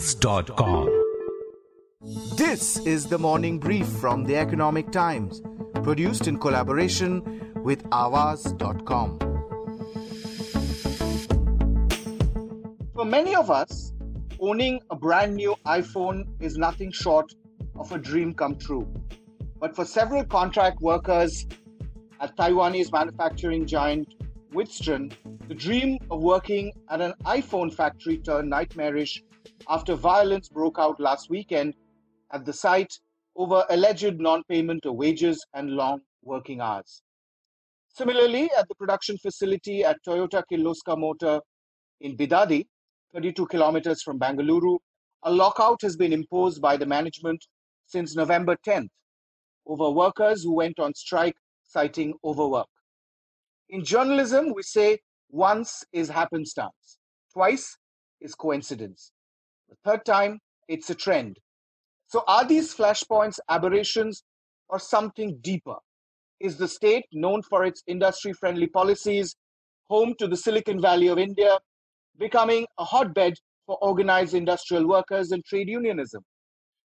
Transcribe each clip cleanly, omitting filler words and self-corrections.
Avaaz.com. This is the morning brief from the Economic Times, produced in collaboration with Avaaz.com. For many of us, owning a brand new iPhone is nothing short of a dream come true. But for several contract workers at Taiwanese manufacturing giant Wistron, the dream of working at an iPhone factory turned nightmarish after violence broke out last weekend at the site over alleged non-payment of wages and long working hours. Similarly, at the production facility at Toyota Kirloskar Motor in Bidadi, 32 kilometers from Bengaluru, a lockout has been imposed by the management since November 10th over workers who went on strike citing overwork. In journalism, we say once is happenstance, twice is coincidence. The third time, it's a trend. So are these flashpoints aberrations or something deeper? Is the state, known for its industry-friendly policies, home to the Silicon Valley of India, becoming a hotbed for organized industrial workers and trade unionism?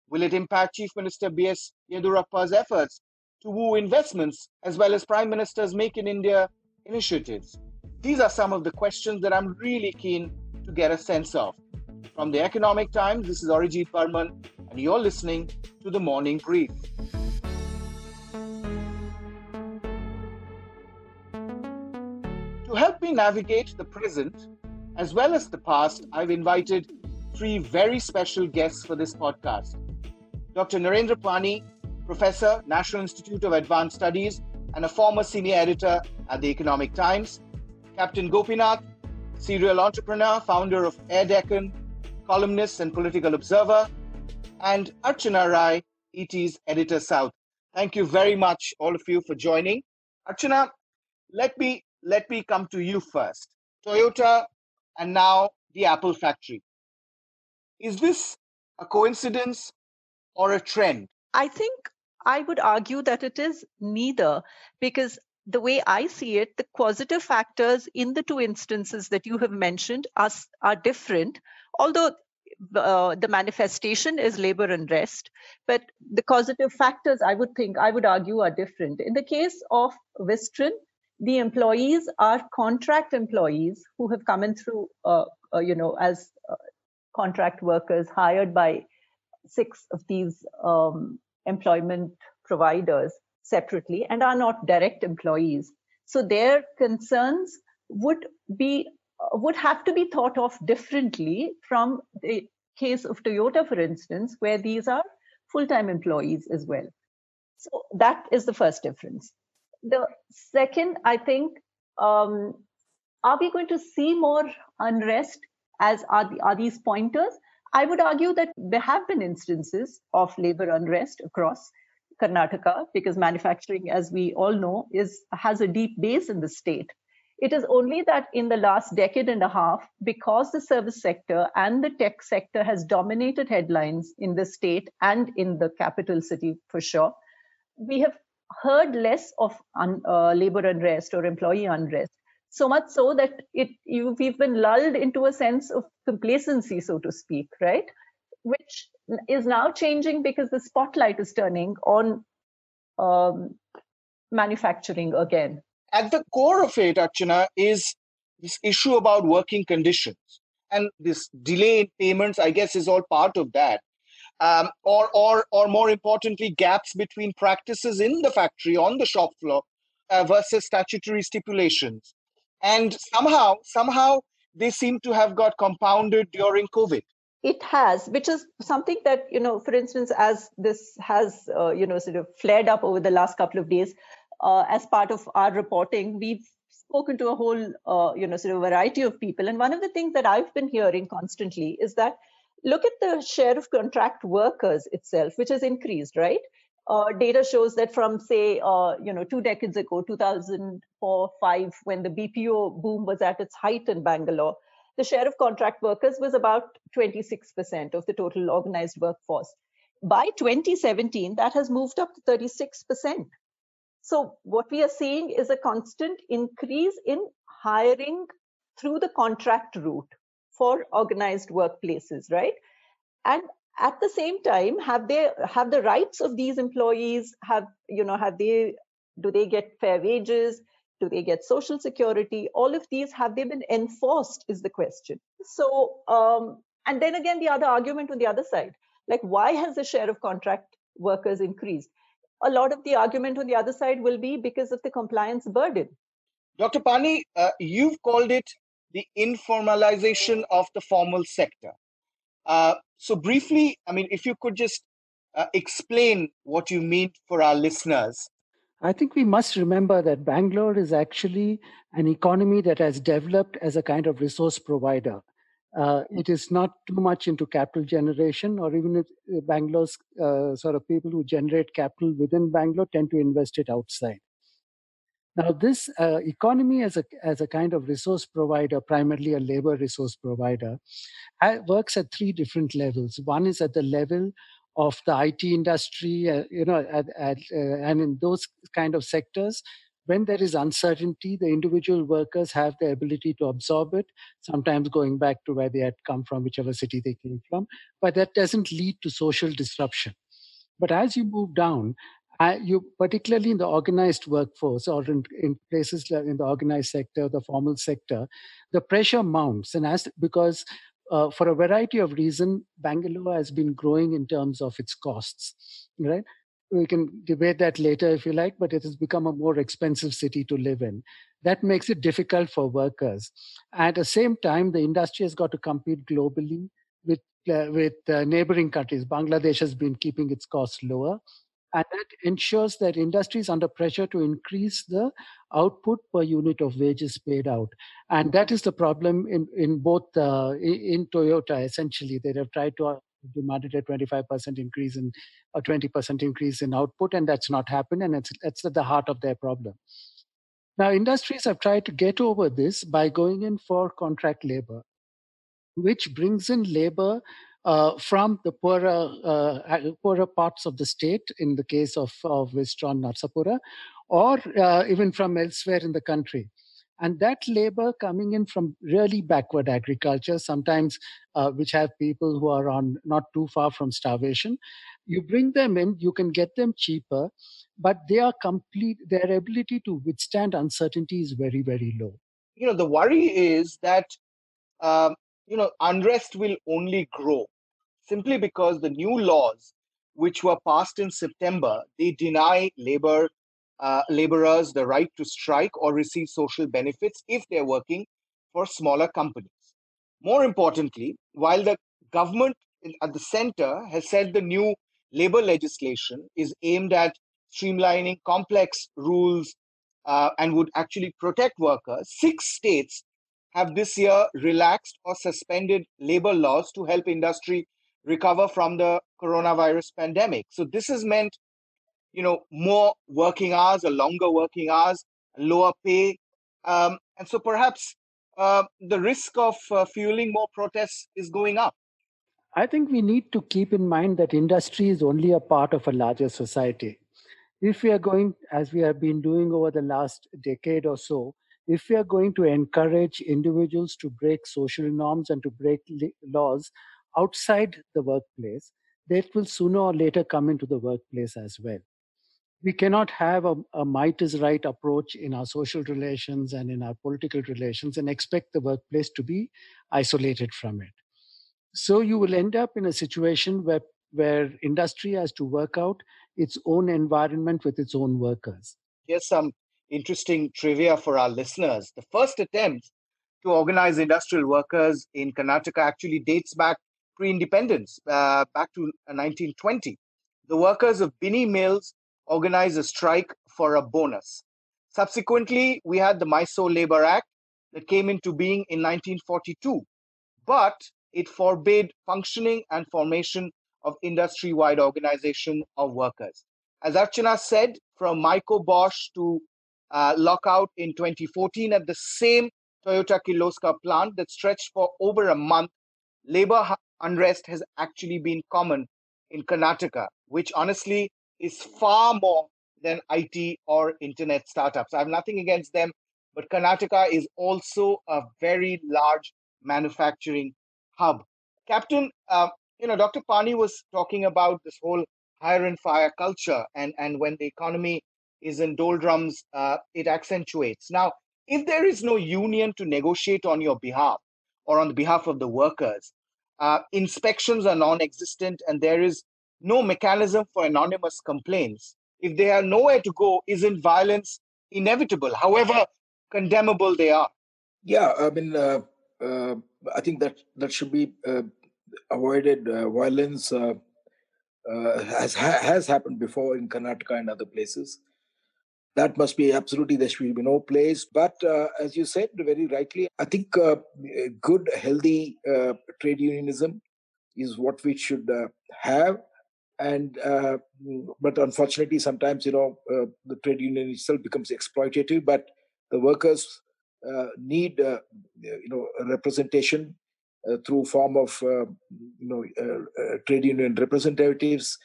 Will it impact Chief Minister B.S. Yedurappa's efforts to woo investments, as well as Prime Minister's Make in India initiatives? These are some of the questions that I'm really keen to get a sense of. From the Economic Times, this is Arijit Barman, and you're listening to The Morning Brief. To help me navigate the present, as well as the past, I've invited three very special guests for this podcast. Dr. Narendra Pani, Professor, National Institute of Advanced Studies, and a former senior editor at the Economic Times. Captain Gopinath, serial entrepreneur, founder of Air Deccan, columnist and political observer, and Archana Rai, ET's Editor South. Thank you very much, all of you, for joining. Archana, let me come to you first. Toyota and now the Apple factory. Is this a coincidence or a trend? I think I would argue that it is neither, because the way I see it, the causative factors in the two instances that you have mentioned are different, although the manifestation is labor unrest, but the causative factors, I would argue, are different. In the case of Wistron, the employees are contract employees who have come in through, as contract workers hired by six of these employment providers separately and are not direct employees. So their concerns would have to be thought of differently from the case of Toyota, for instance, where these are full-time employees as well. So that is the first difference. The second, I think, are we going to see more unrest as are these pointers? I would argue that there have been instances of labor unrest across Karnataka, because manufacturing, as we all know, has a deep base in the state. It is only that in the last decade and a half, because the service sector and the tech sector has dominated headlines in the state and in the capital city for sure, we have heard less of labor unrest or employee unrest. So much so that we've been lulled into a sense of complacency, so to speak, right? Which is now changing because the spotlight is turning on manufacturing again. At the core of it, Archana, is this issue about working conditions. And this delay in payments, I guess, is all part of that. Or more importantly, gaps between practices in the factory, on the shop floor, versus statutory stipulations. And somehow they seem to have got compounded during COVID. It has, which is something that, for instance, as this has, sort of flared up over the last couple of days, as part of our reporting, we've spoken to a whole, sort of variety of people. And one of the things that I've been hearing constantly is that look at the share of contract workers itself, which has increased, right? Data shows that from, say, 2 decades ago, 2004, 5, when the BPO boom was at its height in Bangalore, the share of contract workers was about 26% of the total organized workforce. By 2017, that has moved up to 36%. So what we are seeing is a constant increase in hiring through the contract route for organized workplaces, right? And at the same time, have the rights of these employees, do they get fair wages? Do they get social security? All of these, have they been enforced is the question. So, and then again, the other argument on the other side, like why has the share of contract workers increased? A lot of the argument on the other side will be because of the compliance burden. Dr. Pani, you've called it the informalization of the formal sector. So briefly, I mean, if you could just explain what you mean for our listeners. I think we must remember that Bangalore is actually an economy that has developed as a kind of resource provider. It is not too much into capital generation, or even if Bangalore's sort of people who generate capital within Bangalore tend to invest it outside. Now, this economy as a kind of resource provider, primarily a labor resource provider, works at three different levels. One is at the level of the IT industry, and in those kind of sectors, when there is uncertainty, the individual workers have the ability to absorb it, sometimes going back to where they had come from, whichever city they came from, but that doesn't lead to social disruption. But as you move down, you particularly in the organized workforce or in places like in the organized sector, the formal sector, the pressure mounts, and because for a variety of reasons, Bangalore has been growing in terms of its costs, right? We can debate that later if you like, but it has become a more expensive city to live in. That makes it difficult for workers. At the same time, the industry has got to compete globally with neighboring countries. Bangladesh has been keeping its costs lower, and that ensures that industry is under pressure to increase the output per unit of wages paid out. And that is the problem in both in Toyota, essentially. They have tried to demanded a 25% increase in or 20% increase in output, and that's not happened, and it's at the heart of their problem. Now, industries have tried to get over this by going in for contract labor, which brings in labor from the poorer parts of the state, in the case of Wistron, Narsapura, or even from elsewhere in the country. And that labor coming in from really backward agriculture, sometimes which have people who are on not too far from starvation, you bring them in, you can get them cheaper, but they are their ability to withstand uncertainty is very, very low. You know, the worry is that, unrest will only grow simply because the new laws which were passed in September, they deny laborers the right to strike or receive social benefits if they're working for smaller companies. More importantly, while the government at the center has said the new labor legislation is aimed at streamlining complex rules and would actually protect workers, 6 states have this year relaxed or suspended labor laws to help industry recover from the coronavirus pandemic. So this has meant more working hours or longer working hours, lower pay. And so perhaps the risk of fueling more protests is going up. I think we need to keep in mind that industry is only a part of a larger society. If we are going, as we have been doing over the last decade or so, if we are going to encourage individuals to break social norms and to break laws outside the workplace, that will sooner or later come into the workplace as well. We cannot have a might is right approach in our social relations and in our political relations and expect the workplace to be isolated from it. So you will end up in a situation where industry has to work out its own environment with its own workers. Here's some interesting trivia for our listeners. The first attempt to organize industrial workers in Karnataka actually dates back pre-independence, back to 1920. The workers of Binny Mills organized a strike for a bonus. Subsequently, we had the Mysore Labour Act that came into being in 1942, but it forbade functioning and formation of industry-wide organization of workers. As Archana said, from Michael Bosch to lockout in 2014 at the same Toyota Kirloskar plant that stretched for over a month, labor unrest has actually been common in Karnataka, which honestly is far more than IT or internet startups. I have nothing against them, but Karnataka is also a very large manufacturing hub. Captain, you know, Dr. Pani was talking about this whole hire and fire culture, and when the economy is in doldrums, it accentuates. Now, if there is no union to negotiate on your behalf or on the behalf of the workers, inspections are non-existent, and there is no mechanism for anonymous complaints. If they are nowhere to go, isn't violence inevitable, however condemnable they are? Yeah, I mean, I think that should be avoided. Violence has happened before in Karnataka and other places. That must be absolutely, there should be no place. But as you said very rightly, I think good, healthy trade unionism is what we should have. And but unfortunately, sometimes, you know, the trade union itself becomes exploitative. But the workers need, you know, representation through form of, you know, trade union representatives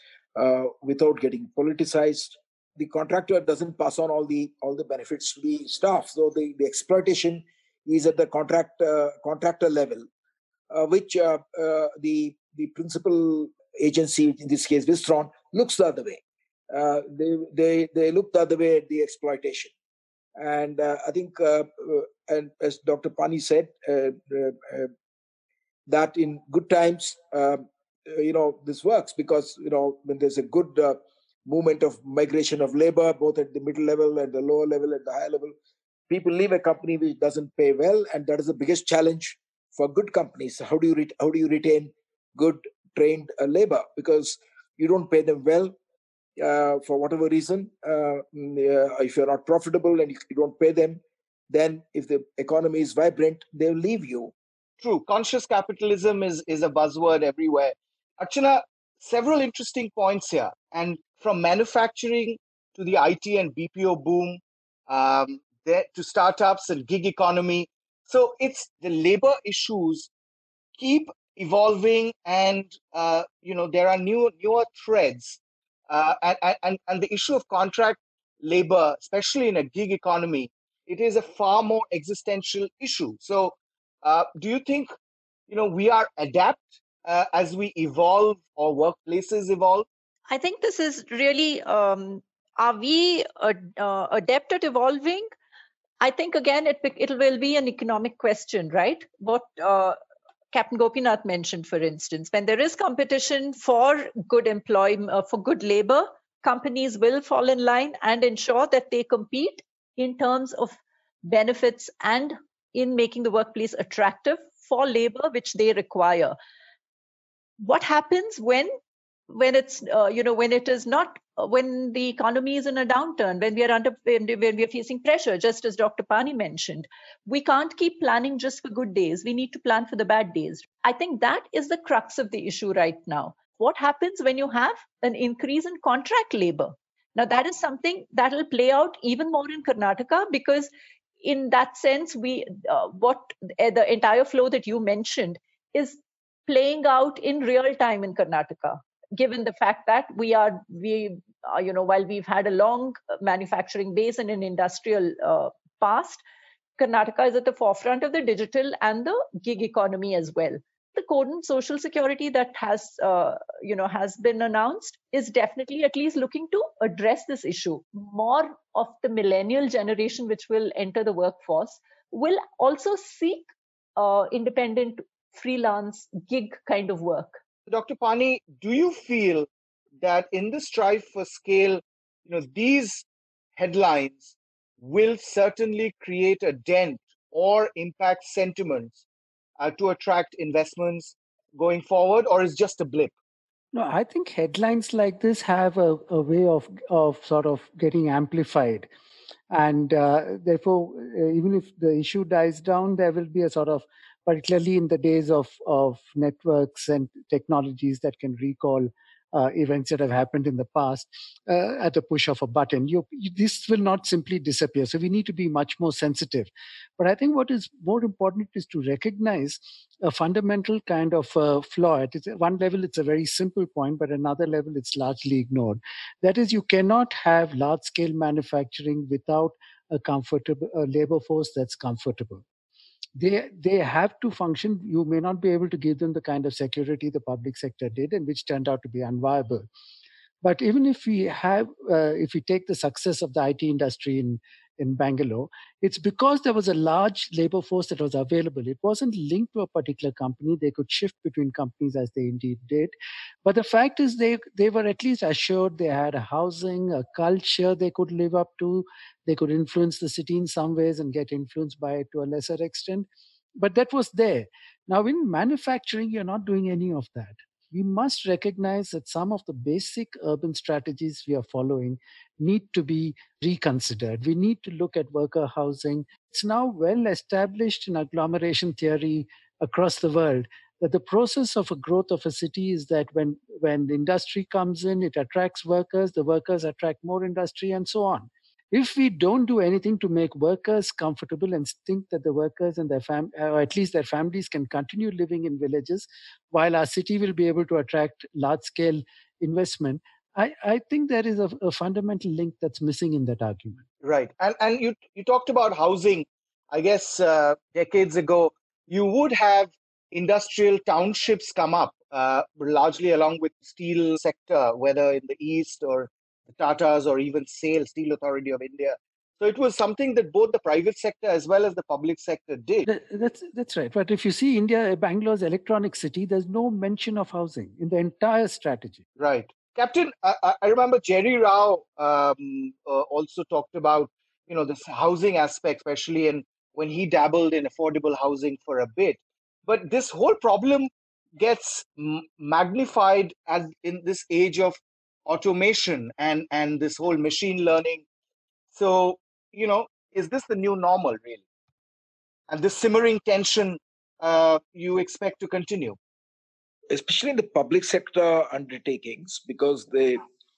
without getting politicized. The contractor doesn't pass on all the benefits to the staff, so the exploitation is at the contractor level, which the principal agency, in this case Wistron, looks the other way. They look the other way at the exploitation, and I think, and as Dr. Pani said, that in good times, you know, this works, because, you know, when there's a good movement of migration of labor, both at the middle level and the lower level and the higher level. People leave a company which doesn't pay well, and that is the biggest challenge for good companies. How do you retain good trained labor? Because you don't pay them well for whatever reason. If you're not profitable and you don't pay them, then if the economy is vibrant, they'll leave you. True. Conscious capitalism is a buzzword everywhere. Archana, several interesting points here. And from manufacturing to the IT and BPO boom, to startups and gig economy. So it's the labor issues keep evolving, and, you know, there are newer threads. And the issue of contract labor, especially in a gig economy, it is a far more existential issue. So do you think, you know, we are adept as we evolve or workplaces evolve? I think this is really, are we adept at evolving? I think, again, it will be an economic question, right? What Captain Gopinath mentioned, for instance, when there is competition for good employment, for good labor, companies will fall in line and ensure that they compete in terms of benefits and in making the workplace attractive for labor, which they require. What happens when it's you know, when it is not, when the economy is in a downturn, when we are when we are facing pressure, just as Dr. Pani mentioned, we can't keep planning just for good days. We need to plan for the bad days. I think that is the crux of the issue right now. What happens when you have an increase in contract labor? Now, that is something that will play out even more in Karnataka, because in that sense, we the entire flow that you mentioned is playing out in real time in Karnataka. Given the fact that we are, you know, while we've had a long manufacturing base and an industrial past, Karnataka is at the forefront of the digital and the gig economy as well. The codon social security that has been announced is definitely at least looking to address this issue. More of the millennial generation, which will enter the workforce, will also seek independent freelance gig kind of work. Dr. Pani, do you feel that in the strive for scale, you know, these headlines will certainly create a dent or impact sentiments to attract investments going forward, or is just a blip? No, I think headlines like this have a way of sort of getting amplified. And therefore, even if the issue dies down, there will be a sort of, particularly in the days of networks and technologies that can recall events that have happened in the past at the push of a button. This will not simply disappear. So we need to be much more sensitive. But I think what is more important is to recognize a fundamental kind of flaw. At one level, it's a very simple point, but another level, it's largely ignored. That is, you cannot have large-scale manufacturing without a labor force that's comfortable. They have to function. You may not be able to give them the kind of security the public sector did, and which turned out to be unviable. But even if we have, if we take the success of the IT industry in Bangalore, it's because there was a large labor force that was available. It wasn't linked to a particular company. They could shift between companies as they indeed did. But the fact is they were at least assured they had a housing, a culture they could live up to. They could influence the city in some ways and get influenced by it to a lesser extent. But that was there. Now in manufacturing, you're not doing any of that. We must recognize that some of the basic urban strategies we are following need to be reconsidered. We need to look at worker housing. It's now well established in agglomeration theory across the world that the process of a growth of a city is that when the industry comes in, it attracts workers, the workers attract more industry, and so on. If we don't do anything to make workers comfortable and think that the workers and their or at least their families can continue living in villages while our city will be able to attract large-scale investment, I think there is a fundamental link that's missing in that argument. Right. And you talked about housing. I guess decades ago, you would have industrial townships come up, largely along with steel sector, whether in the east or Tata's or even SAIL, Steel Authority of India. So it was something that both the private sector as well as the public sector did. That's right. But if you see India, Bangalore's electronic city, there's no mention of housing in the entire strategy. Right. Captain, I remember Jerry Rao also talked about, this housing aspect, especially and when he dabbled in affordable housing for a bit. But this whole problem gets magnified as in this age of automation and this whole machine learning. So, is this the new normal really? And this simmering tension you expect to continue? Especially in the public sector undertakings, because the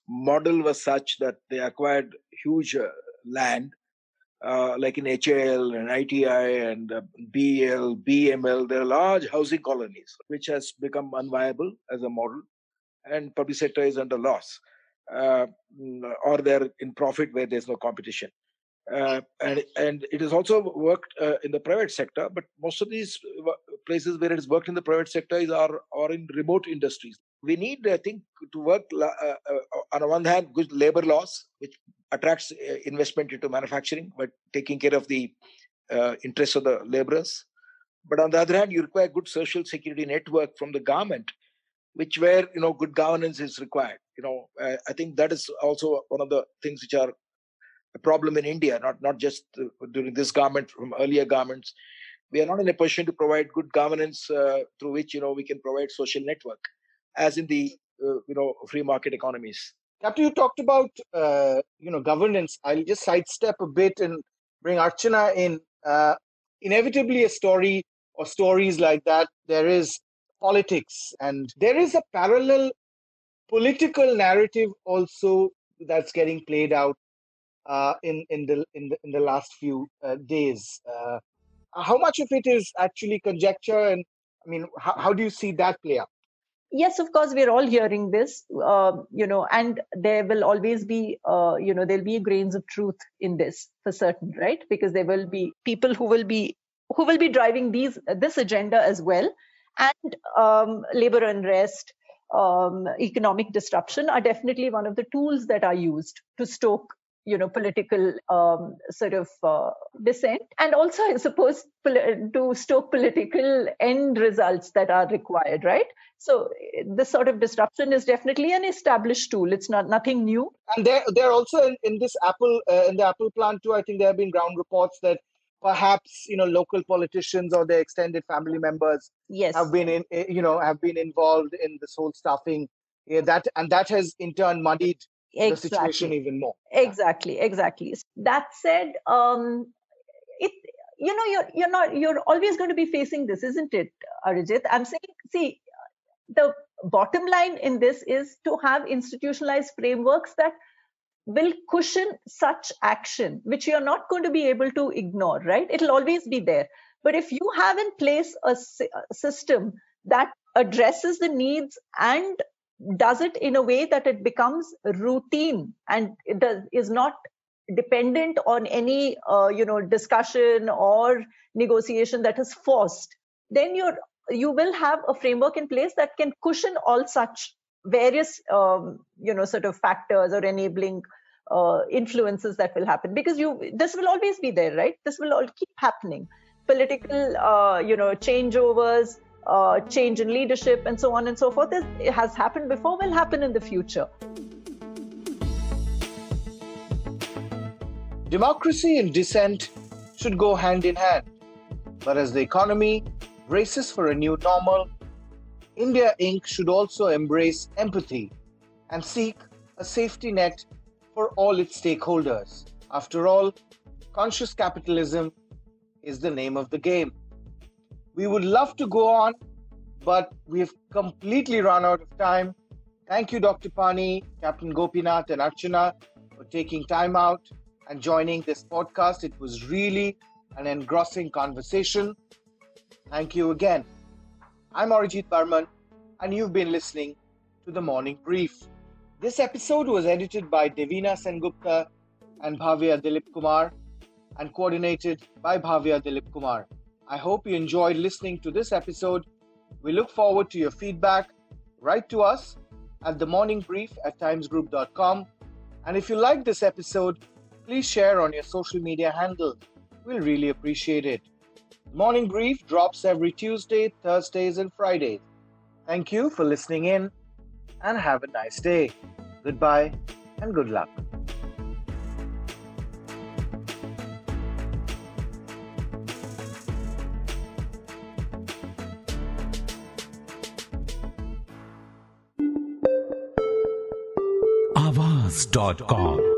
model was such that they acquired huge land, like in HAL and ITI and BEL, BML. There are large housing colonies, which has become unviable as a model. And public sector is under loss, or they're in profit where there's no competition. And it has also worked in the private sector, but most of these places where it's worked in the private sector are in remote industries. We need, I think, to work on one hand, good labor laws, which attracts investment into manufacturing, but taking care of the interests of the laborers. But on the other hand, you require good social security network from the government, which where, good governance is required. I think that is also one of the things which are a problem in India, not just during this government, from earlier governments. We are not in a position to provide good governance through which, we can provide social network, as in the, free market economies. After you talked about, governance, I'll just sidestep a bit and bring Archana in. Inevitably, a story or stories like that, there is politics, and there is a parallel political narrative also that's getting played out in the last few days. How much of it is actually conjecture, and how do you see that play out? Yes, of course, we're all hearing this, and there will always be, there'll be grains of truth in this for certain, right? Because there will be people who will be driving this agenda as well. And labor unrest, economic disruption are definitely one of the tools that are used to stoke, political dissent, and also, I suppose, to stoke political end results that are required, right? So this sort of disruption is definitely an established tool. It's nothing new. And they're also in this Apple, in the Apple plant too. I think there have been ground reports that perhaps local politicians or their extended family members have been involved in this whole staffing, that has in turn muddied the situation even more. Exactly. That said, you're always going to be facing this, isn't it, Arijit? I'm saying, see, the bottom line in this is to have institutionalized frameworks that will cushion such action, which you're not going to be able to ignore, right? It'll always be there. But if you have in place a system that addresses the needs and does it in a way that it becomes routine and it is not dependent on any discussion or negotiation that is forced, then you will have a framework in place that can cushion all such various factors or enabling influences that will happen, because this will always be there, right? This will all keep happening. Political changeovers, change in leadership, and so on and so forth. It has happened before, will happen in the future. Democracy and dissent should go hand in hand. But as the economy races for a new normal, India Inc. should also embrace empathy and seek a safety net for all its stakeholders. After all, conscious capitalism is the name of the game. We would love to go on, but we have completely run out of time. Thank you, Dr. Pani, Captain Gopinath and Archana, for taking time out and joining this podcast. It was really an engrossing conversation. Thank you again. I'm Arijit Barman, and you've been listening to The Morning Brief. This episode was edited by Devina Sengupta and Bhavya Dilip Kumar and coordinated by Bhavya Dilip Kumar. I hope you enjoyed listening to this episode. We look forward to your feedback. Write to us at themorningbrief@timesgroup.com. And if you like this episode, please share on your social media handle. We'll really appreciate it. Morning Brief drops every Tuesday, Thursdays, and Fridays. Thank you for listening in and have a nice day. Goodbye and good luck. Avaaz.com